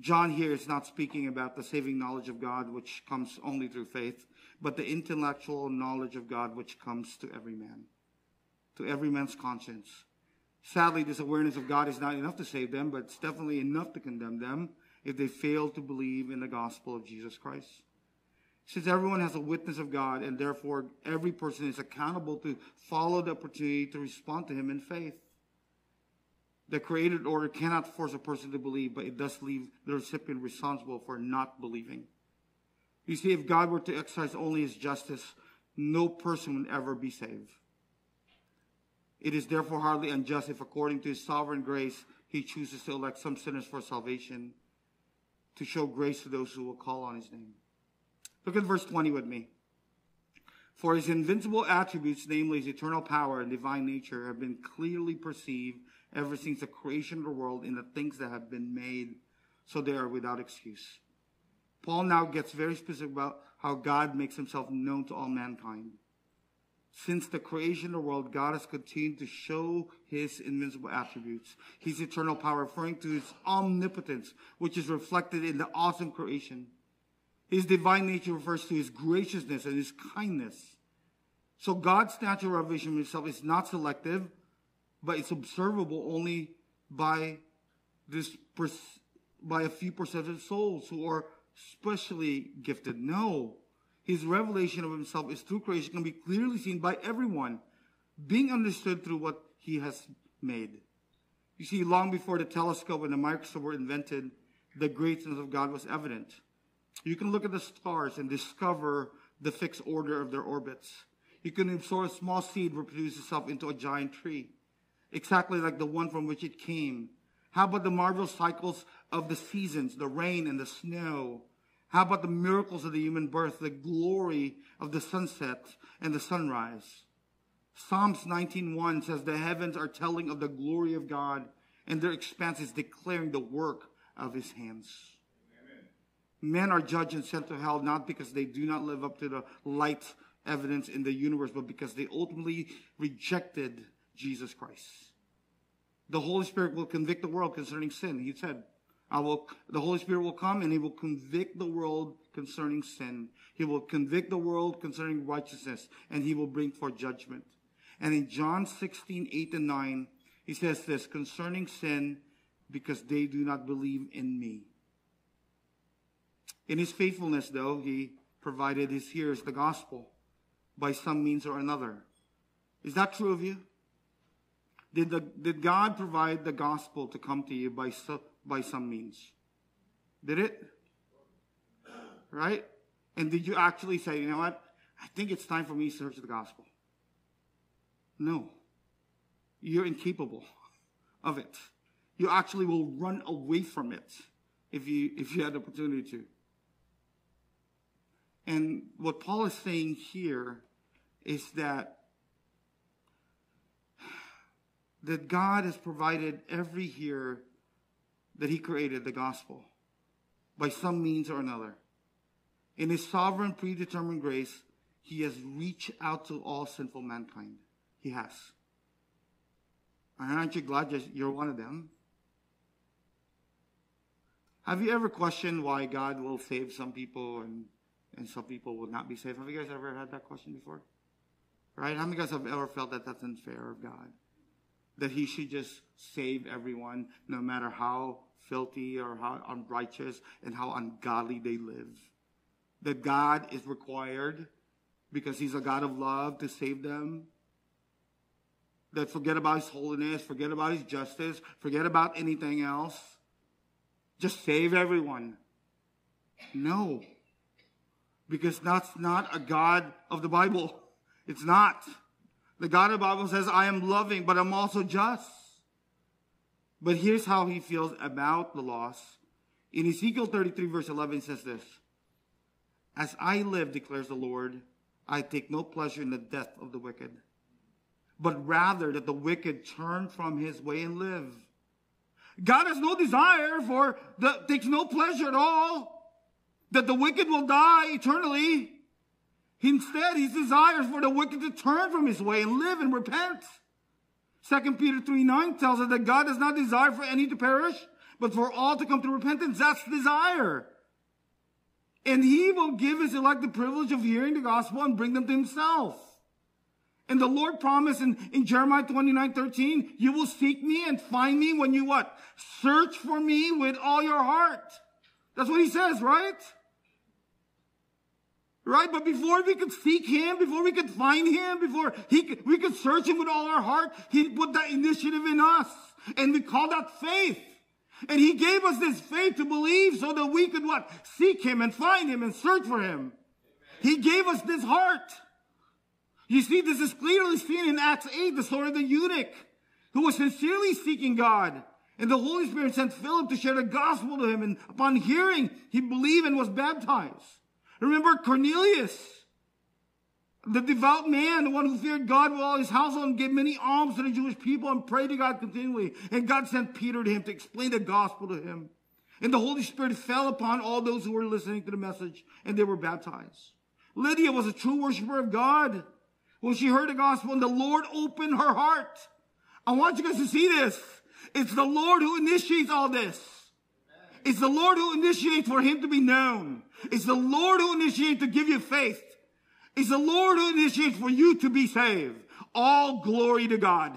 John here is not speaking about the saving knowledge of God, which comes only through faith, but the intellectual knowledge of God, which comes to every man, to every man's conscience. Sadly, this awareness of God is not enough to save them, but it's definitely enough to condemn them if they fail to believe in the gospel of Jesus Christ. Since everyone has a witness of God, and therefore every person is accountable to follow the opportunity to respond to him in faith. The created order cannot force a person to believe, but it does leave the recipient responsible for not believing. You see, if God were to exercise only his justice, no person would ever be saved. It is therefore hardly unjust if, according to his sovereign grace, he chooses to elect some sinners for salvation, to show grace to those who will call on his name. Look at verse twenty with me. For his invincible attributes, namely his eternal power and divine nature, have been clearly perceived ever since the creation of the world in the things that have been made, so they are without excuse. Paul now gets very specific about how God makes himself known to all mankind. Since the creation of the world, God has continued to show his invincible attributes, his eternal power, referring to his omnipotence, which is reflected in the awesome creation. His divine nature refers to his graciousness and his kindness. So God's natural revelation of himself is not selective, but it's observable only by this pers- by a few perceptive souls who are specially gifted. No, his revelation of himself is through creation can be clearly seen by everyone, being understood through what he has made. You see, long before the telescope and the microscope were invented, the greatness of God was evident. You can look at the stars and discover the fixed order of their orbits. You can absorb a small seed reproduce itself into a giant tree, exactly like the one from which it came. How about the marvelous cycles of the seasons, the rain and the snow? How about the miracles of the human birth, the glory of the sunset and the sunrise? Psalms nineteen one says, the heavens are telling of the glory of God, and their expanse is declaring the work of his hands. Amen. Men are judged and sent to hell not because they do not live up to the light evidence in the universe, but because they ultimately rejected Jesus Christ. The Holy Spirit will convict the world concerning sin. He said, I will, the Holy Spirit will come and he will convict the world concerning sin. He will convict the world concerning righteousness, and he will bring forth judgment. And in John sixteen, eight and nine, he says this, concerning sin, because they do not believe in me. In his faithfulness, though, he provided his hearers the gospel by some means or another. Is that true of you? Did, the, did God provide the gospel to come to you by, so, by some means? Did it? Right? And did you actually say, you know what? I think it's time for me to search the gospel. No. You're incapable of it. You actually will run away from it if you, if you had the opportunity to. And what Paul is saying here is that that God has provided every hearer that he created the gospel by some means or another. In his sovereign predetermined grace, he has reached out to all sinful mankind. He has. And aren't you glad you're one of them? Have you ever questioned why God will save some people and, and some people will not be saved? Have you guys ever had that question before? Right? How many of you guys have ever felt that that's unfair of God? That he should just save everyone, no matter how filthy or how unrighteous and how ungodly they live. That God is required, because he's a God of love, to save them. That forget about his holiness, forget about his justice, forget about anything else. Just save everyone. No. Because that's not a God of the Bible. It's not. The God of the Bible says, I am loving, but I'm also just. But here's how he feels about the loss. In Ezekiel thirty-three, verse eleven, it says this. As I live, declares the Lord, I take no pleasure in the death of the wicked, but rather that the wicked turn from his way and live. God has no desire for, the, takes no pleasure at all, that the wicked will die eternally. Instead, he desires for the wicked to turn from his way and live and repent. Second Peter three nine tells us that God does not desire for any to perish, but for all to come to repentance. That's desire. And he will give his elect the privilege of hearing the gospel and bring them to himself. And the Lord promised in, in Jeremiah twenty-nine thirteen, you will seek me and find me when you what? Search for me with all your heart. That's what he says, right? Right? But before we could seek him, before we could find him, before he could, we could search him with all our heart, he put that initiative in us. And we call that faith. And he gave us this faith to believe so that we could what? Seek him and find him and search for him. Amen. He gave us this heart. You see, this is clearly seen in Acts eight, the story of the eunuch, who was sincerely seeking God. And the Holy Spirit sent Philip to share the gospel to him. And upon hearing, he believed and was baptized. Remember Cornelius, the devout man, the one who feared God with all his household and gave many alms to the Jewish people and prayed to God continually. And God sent Peter to him to explain the gospel to him. And the Holy Spirit fell upon all those who were listening to the message, and they were baptized. Lydia was a true worshiper of God. When she heard the gospel, and the Lord opened her heart. I want you guys to see this. It's the Lord who initiates all this. It's the Lord who initiates for him to be known. It's the Lord who initiates to give you faith. It's the Lord who initiates for you to be saved. All glory to God. Amen.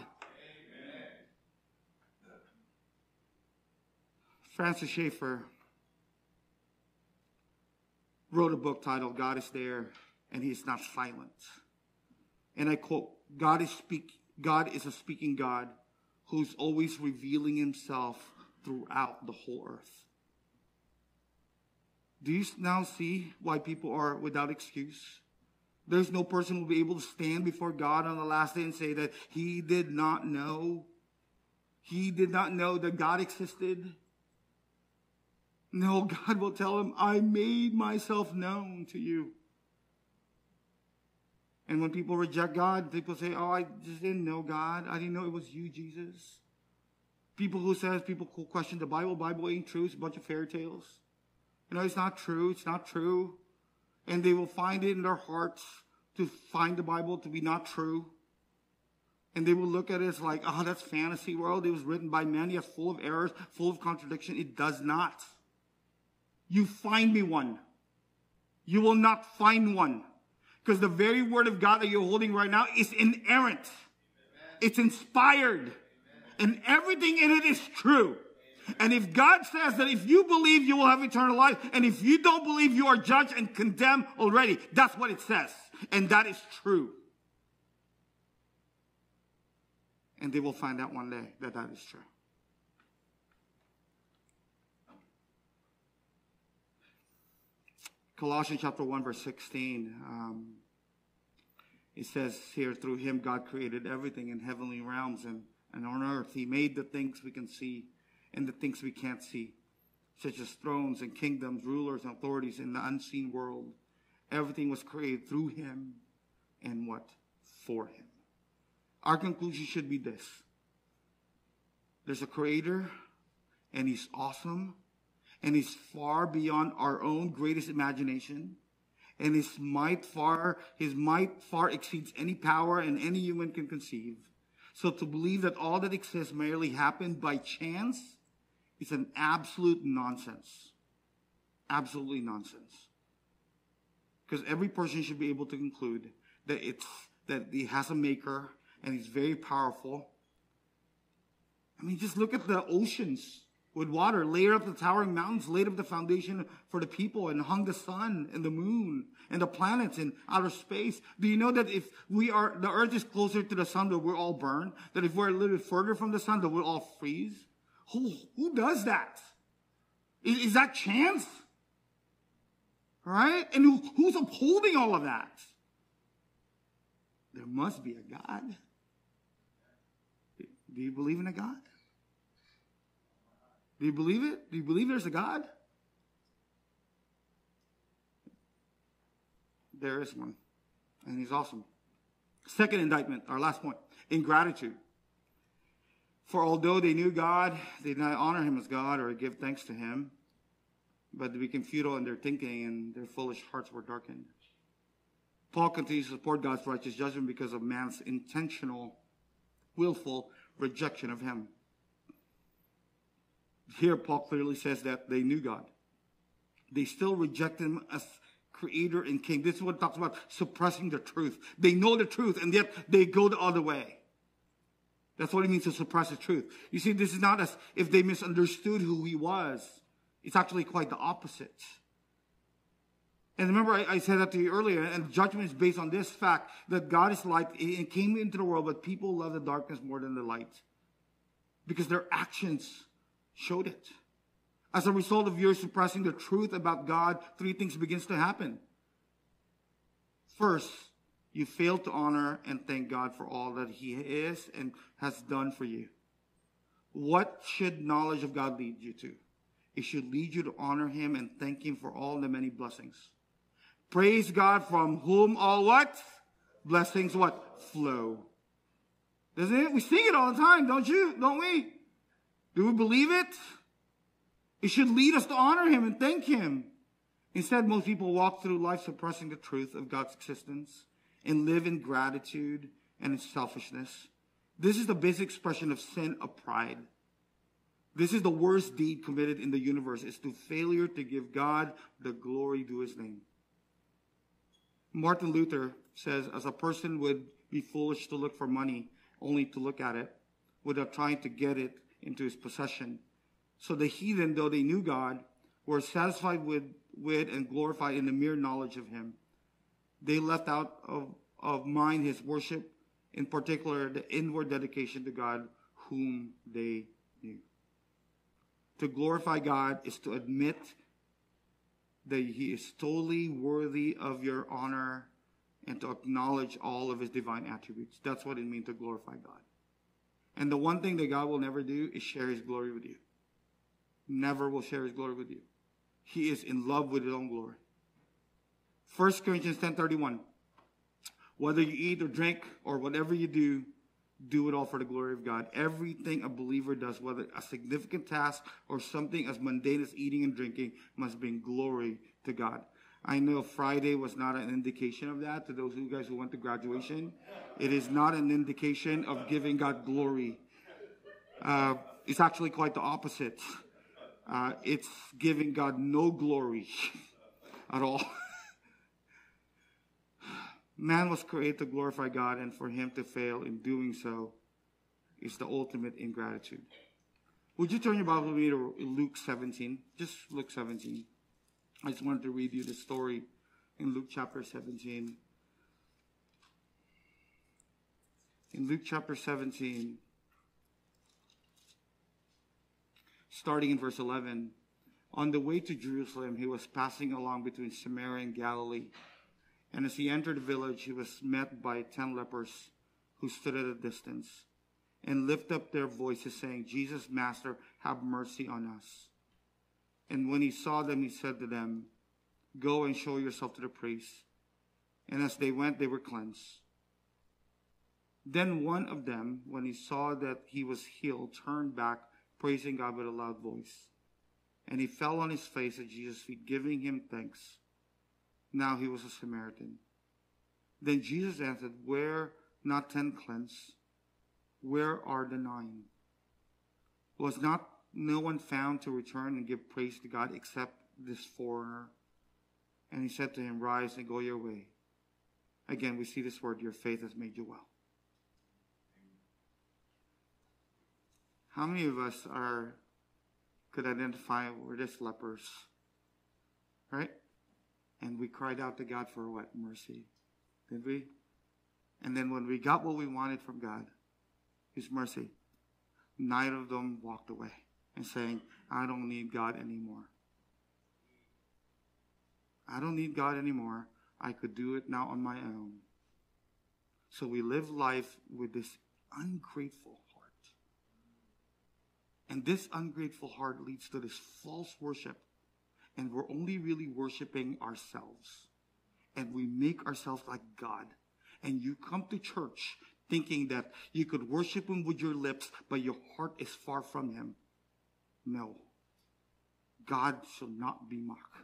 Francis Schaeffer wrote a book titled, God is There and He is Not Silent. And I quote, God is speak. God is a speaking God who's always revealing himself throughout the whole earth. Do you now see why people are without excuse? There's no person who will be able to stand before God on the last day and say that he did not know. He did not know that God existed. No, God will tell him, I made myself known to you. And when people reject God, people say, oh, I just didn't know God. I didn't know it was you, Jesus. People who says, people who question the Bible, Bible ain't true. It's a bunch of fairy tales. You know, it's not true. It's not true. And they will find it in their hearts to find the Bible to be not true. And they will look at it as like, oh, that's fantasy world. It was written by men. It's full of errors, full of contradiction. It does not. You find me one. You will not find one. Because the very word of God that you're holding right now is inerrant. Amen. It's inspired. And everything in it is true. And if God says that if you believe, you will have eternal life, and if you don't believe, you are judged and condemned already. That's what it says. And that is true. And they will find out one day that that is true. Colossians chapter one, verse sixteen. Um, it says here, through him, God created everything in heavenly realms and And on earth, he made the things we can see and the things we can't see, such as thrones and kingdoms, rulers and authorities in the unseen world. Everything was created through him and what? For him. Our conclusion should be this. There's a creator, and he's awesome, and he's far beyond our own greatest imagination. And his might far, his might far exceeds any power and any human can conceive. So to believe that all that exists merely happened by chance is an absolute nonsense. Absolutely nonsense. Because every person should be able to conclude that it's that he has a maker and he's very powerful. I mean, just look at the oceans with water, laid up the towering mountains, laid up the foundation for the people, and hung the sun and the moon and the planets in outer space. Do you know that if we are, the earth is closer to the sun, that we're all burned? That if we're a little bit further from the sun, that we'll all freeze? Who, who does that? Is, is that chance? Right? And who, who's upholding all of that? There must be a God. Do you believe in a God? Do you believe it? Do you believe there's a God? There is one. And he's awesome. Second indictment, our last point. Ingratitude. For although they knew God, they did not honor him as God or give thanks to him, but they became futile in their thinking and their foolish hearts were darkened. Paul continues to support God's righteous judgment because of man's intentional, willful rejection of him. Here, Paul clearly says that they knew God. They still reject him as creator and king. This is what it talks about, suppressing the truth. They know the truth, and yet they go the other way. That's what it means to suppress the truth. You see, this is not as if they misunderstood who he was. It's actually quite the opposite. And remember, I, I said that to you earlier, and judgment is based on this fact, that God is light and came into the world, but people love the darkness more than the light because their actions showed it. As a result of your suppressing the truth about God, three things begins to happen. First, you fail to honor and thank God for all that he is and has done for you. What should knowledge of God lead you to? It should lead you to honor him and thank him for all the many blessings. Praise God from whom all what? Blessings what? Flow. Doesn't it? We sing it all the time, don't you? Don't we? Do we believe it? It should lead us to honor him and thank him. Instead, most people walk through life suppressing the truth of God's existence and live in gratitude and in selfishness. This is the basic expression of sin of pride. This is the worst deed committed in the universe, is to failure to give God the glory due his name. Martin Luther says, as a person would be foolish to look for money, only to look at it, without trying to get it into his possession. So the heathen, though they knew God, were satisfied with, with and glorified in the mere knowledge of him. They left out of, of mind his worship, in particular the inward dedication to God whom they knew. To glorify God is to admit that he is totally worthy of your honor and to acknowledge all of his divine attributes. That's what it means to glorify God. And the one thing that God will never do is share his glory with you. Never will share his glory with you. He is in love with his own glory. First Corinthians ten thirty-one. Whether you eat or drink or whatever you do, do it all for the glory of God. Everything a believer does, whether a significant task or something as mundane as eating and drinking, must bring glory to God. I know Friday was not an indication of that to those of you guys who went to graduation. It is not an indication of giving God glory. Uh, it's actually quite the opposite. Uh, it's giving God no glory at all. Man was created to glorify God, and for him to fail in doing so is the ultimate ingratitude. Would you turn your Bible with me to Luke seventeen? Just Luke seventeen. I just wanted to read you the story in Luke chapter seventeen. In Luke chapter seventeen, starting in verse eleven, on the way to Jerusalem, he was passing along between Samaria and Galilee. And as he entered the village, he was met by ten lepers who stood at a distance and lifted up their voices, saying, Jesus, Master, have mercy on us. And when he saw them, he said to them, go and show yourself to the priest. And as they went, they were cleansed. Then one of them, when he saw that he was healed, turned back, praising God with a loud voice. And he fell on his face at Jesus' feet, giving him thanks. Now he was a Samaritan. Then Jesus answered, were not ten cleansed? Where are the nine? Was not no one found to return and give praise to God except this foreigner? And he said to him, rise and go your way. Again, we see this word, your faith has made you well. How many of us are could identify we're just lepers, right? And we cried out to God for what? Mercy. Did we? And then when we got what we wanted from God, his mercy, nine of them walked away and saying, I don't need God anymore. I don't need God anymore. I could do it now on my own. So we live life with this ungrateful heart. And this ungrateful heart leads to this false worship. And we're only really worshiping ourselves. And we make ourselves like God. And you come to church thinking that you could worship him with your lips, but your heart is far from him. No. God shall not be mocked.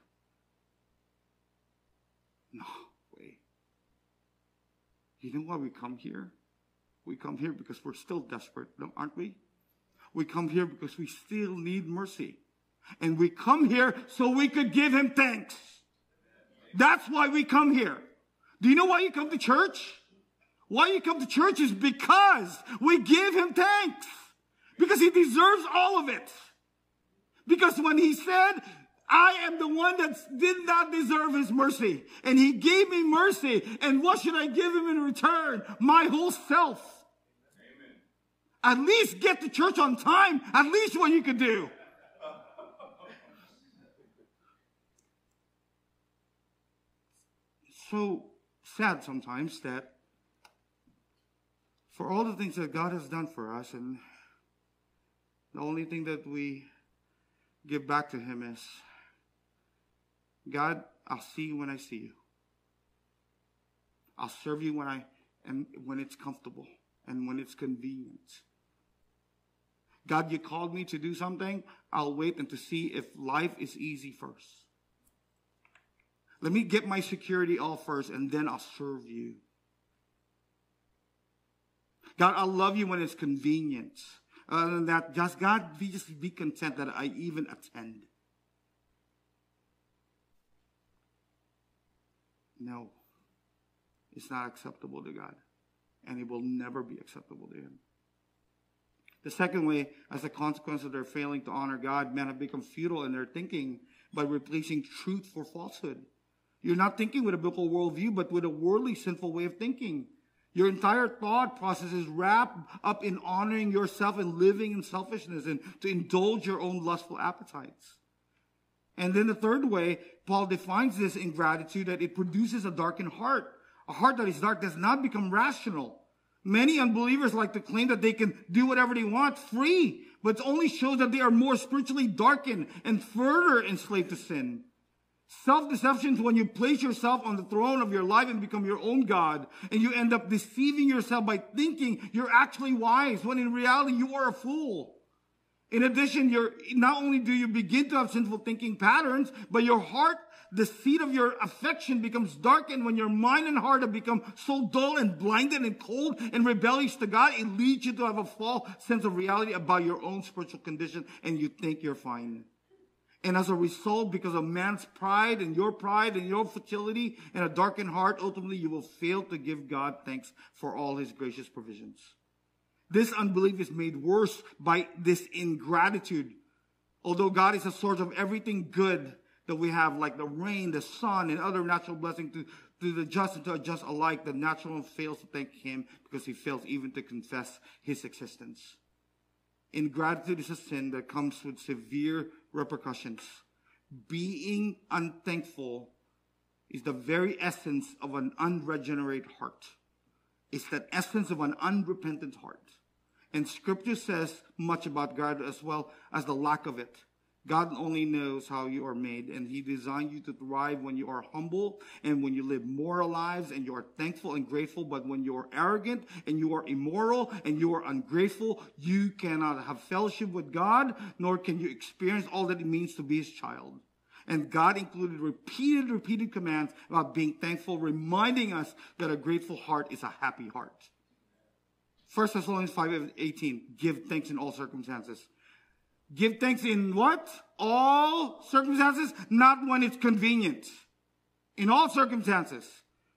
No way. You know why we come here? We come here because we're still desperate, aren't we? We come here because we still need mercy. And we come here so we could give him thanks. That's why we come here. Do you know why you come to church? Why you come to church is because we give him thanks. Because he deserves all of it. Because when he said, I am the one that did not deserve his mercy, and he gave me mercy. And what should I give him in return? My whole self. Amen. At least get to church on time. At least what you could do. So sad sometimes that for all the things that God has done for us, and the only thing that we give back to him is, God, I'll see you when I see you. I'll serve you when I and when it's comfortable and when it's convenient. God, you called me to do something. I'll wait and to see if life is easy first. Let me get my security all first, and then I'll serve you. God, I'll love you when it's convenient. Other than that, just God, be, just be content that I even attend. No, it's not acceptable to God, and it will never be acceptable to him. The second way, as a consequence of their failing to honor God, men have become futile in their thinking by replacing truth for falsehood. You're not thinking with a biblical worldview, but with a worldly, sinful way of thinking. Your entire thought process is wrapped up in honoring yourself and living in selfishness and to indulge your own lustful appetites. And then the third way, Paul defines this ingratitude, that it produces a darkened heart. A heart that is dark does not become rational. Many unbelievers like to claim that they can do whatever they want free, but it only shows that they are more spiritually darkened and further enslaved to sin. Self-deception is when you place yourself on the throne of your life and become your own God, and you end up deceiving yourself by thinking you're actually wise, when in reality you are a fool. In addition, you're, not only do you begin to have sinful thinking patterns, but your heart, the seat of your affection, becomes darkened. When your mind and heart have become so dull and blinded and cold and rebellious to God, it leads you to have a false sense of reality about your own spiritual condition, and you think you're fine. And as a result, because of man's pride and your pride and your futility and a darkened heart, ultimately you will fail to give God thanks for all his gracious provisions. This unbelief is made worse by this ingratitude. Although God is the source of everything good that we have, like the rain, the sun, and other natural blessings to, to the just and to the unjust alike, the natural one fails to thank him because he fails even to confess his existence. Ingratitude is a sin that comes with severe repercussions. Being unthankful is the very essence of an unregenerate heart. It's the essence of an unrepentant heart. And Scripture says much about God as well as the lack of it. God only knows how you are made, and he designed you to thrive when you are humble and when you live moral lives and you are thankful and grateful. But when you are arrogant and you are immoral and you are ungrateful, you cannot have fellowship with God, nor can you experience all that it means to be his child. And God included repeated, repeated commands about being thankful, reminding us that a grateful heart is a happy heart. First Thessalonians five eighteen, give thanks in all circumstances. Give thanks in what? All circumstances, not when it's convenient. In all circumstances.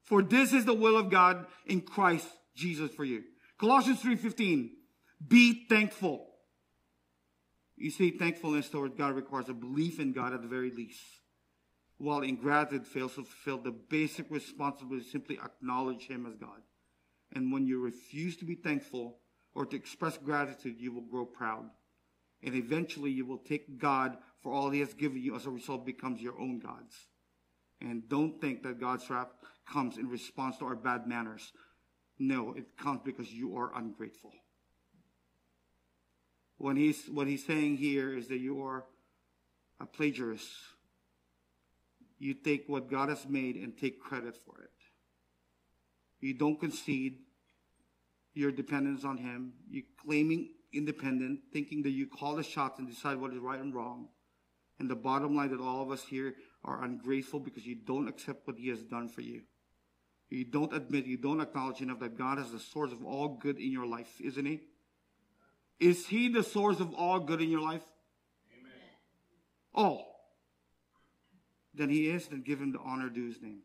For this is the will of God in Christ Jesus for you. Colossians three fifteen, be thankful. You see, thankfulness toward God requires a belief in God at the very least, while ingratitude fails to fulfill the basic responsibility to simply acknowledge him as God. And when you refuse to be thankful or to express gratitude, you will grow proud. And eventually you will take God for all he has given you, as a result becomes your own gods. And don't think that God's wrath comes in response to our bad manners. No, it comes because you are ungrateful. When he's, what he's saying here is that you are a plagiarist. You take what God has made and take credit for it. You don't concede your dependence on him. You're claiming independent, thinking that you call the shots and decide what is right and wrong. And the bottom line that all of us here are ungrateful because you don't accept what he has done for you. You don't admit, you don't acknowledge enough that God is the source of all good in your life, isn't he? Is he the source of all good in your life? Amen. All. Then he is, then give him the honor due his name.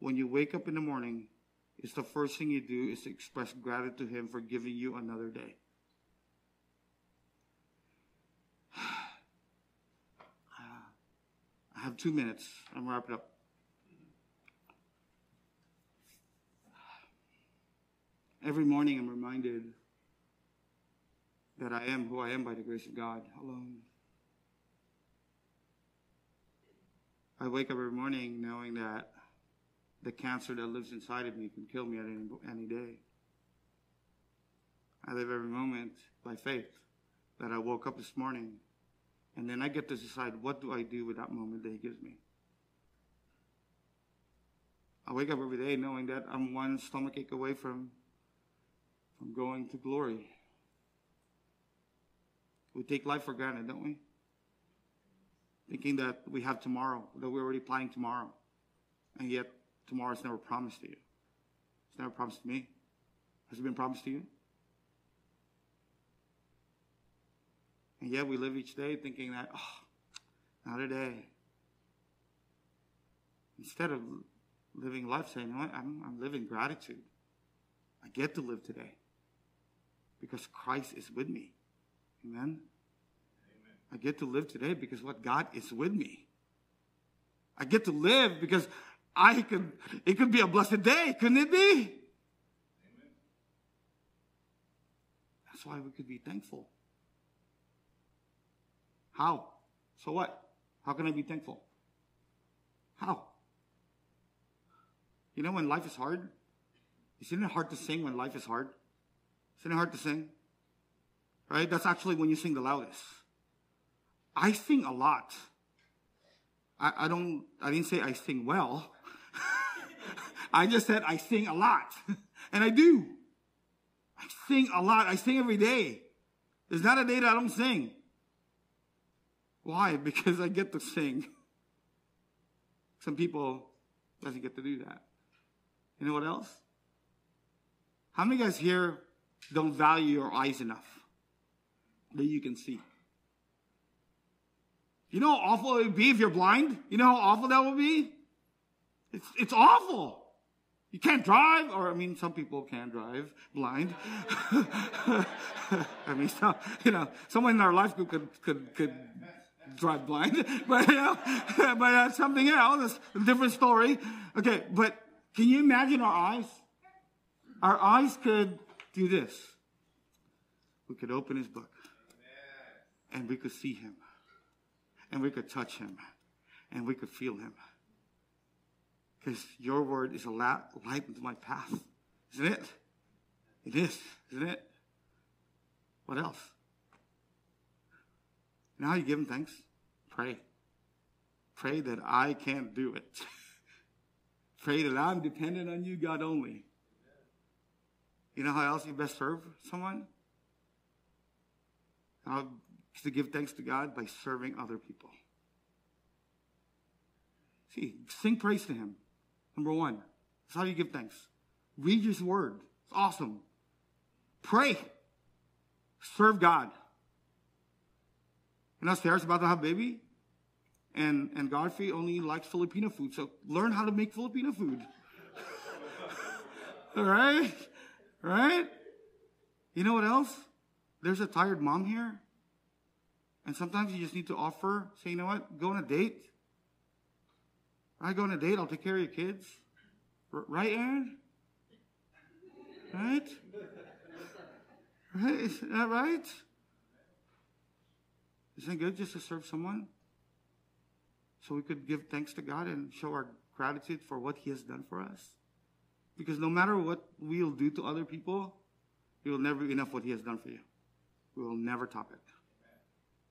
When you wake up in the morning, it's the first thing you do is to express gratitude to him for giving you another day. I have two minutes. I'm wrapping up. Every morning I'm reminded that I am who I am by the grace of God alone. I wake up every morning knowing that the cancer that lives inside of me can kill me at any, any day. I live every moment by faith that I woke up this morning, and then I get to decide, what do I do with that moment that he gives me? I wake up every day knowing that I'm one stomachache away from, from going to glory. We take life for granted, don't we? Thinking that we have tomorrow, that we're already planning tomorrow, and yet tomorrow's never promised to you. It's never promised to me. Has it been promised to you? And yet we live each day thinking that, oh, not a day. Instead of living life saying, you know what, I'm, I'm living gratitude. I get to live today because Christ is with me. Amen? Amen. I get to live today because what? God is with me. I get to live because I could, it could be a blessed day, couldn't it be? Amen. That's why we could be thankful. How? So what? How can I be thankful? How? You know, when life is hard, isn't it hard to sing when life is hard? Isn't it hard to sing? Right? That's actually when you sing the loudest. I sing a lot. I, I don't, I didn't say I sing well. I just said I sing a lot. And I do. I sing a lot. I sing every day. There's not a day that I don't sing. Why? Because I get to sing. Some people doesn't get to do that. You know what else? How many of you guys here don't value your eyes enough that you can see? You know how awful it would be if you're blind? You know how awful that would be? It's, it's awful. You can't drive, or I mean, some people can drive blind. I mean, so, you know, someone in our life group could, could, could drive blind, but you know, but that's something else. It's a different story. Okay, but can you imagine our eyes? Our eyes could do this. We could open his book, and we could see him, and we could touch him, and we could feel him. Because your word is a light into my path, isn't it? It is, isn't it? What else? Now you give him thanks. Pray. Pray that I can't do it. Pray that I'm dependent on you, God only. You know how else you best serve someone? Uh, to give thanks to God by serving other people. See, sing praise to him. Number one, that's how you give thanks. Read his word. It's awesome. Pray. Serve God. You know, Sarah's about to have a baby, and, and Godfrey only likes Filipino food, so learn how to make Filipino food. All right? All right? You know what else? There's a tired mom here, and sometimes you just need to offer, say, you know what, go on a date. I go on a date, I'll take care of your kids. R- right, Aaron? Right? Right? Is that right? Isn't it good just to serve someone? So we could give thanks to God and show our gratitude for what he has done for us. Because no matter what we'll do to other people, it will never be enough what he has done for you. We will never top it.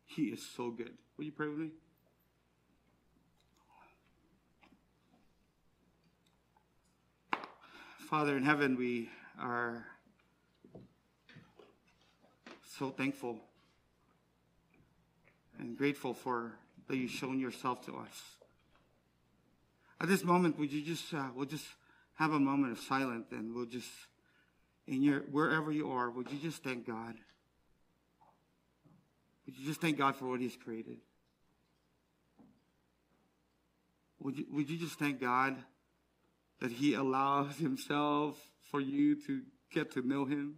He is so good. Will you pray with me? Father in heaven, we are so thankful and grateful for that you've shown yourself to us. At this moment, would you just, uh, we'll just have a moment of silence, and we'll just, in your, wherever you are, would you just thank God? Would you just thank God for what he's created? Would you, would you just thank God that he allows himself for you to get to know him?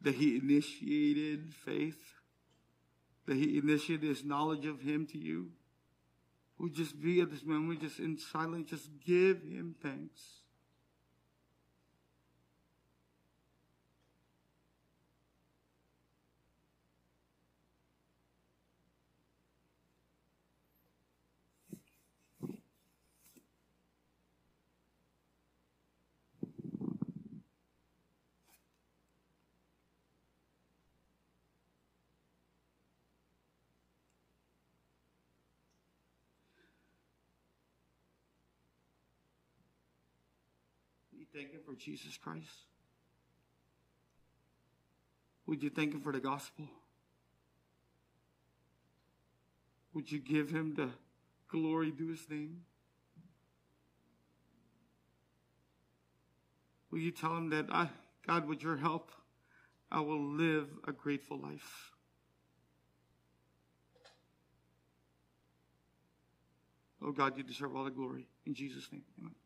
That he initiated faith that he initiated his knowledge of him to you, would just be at this moment, just in silence, just give him thanks. Thank him for Jesus Christ. Would you thank him for the gospel? Would you give him the glory due his name? Will you tell him that, I, God, with your help, I will live a grateful life? Oh God, you deserve all the glory. In Jesus' name, amen.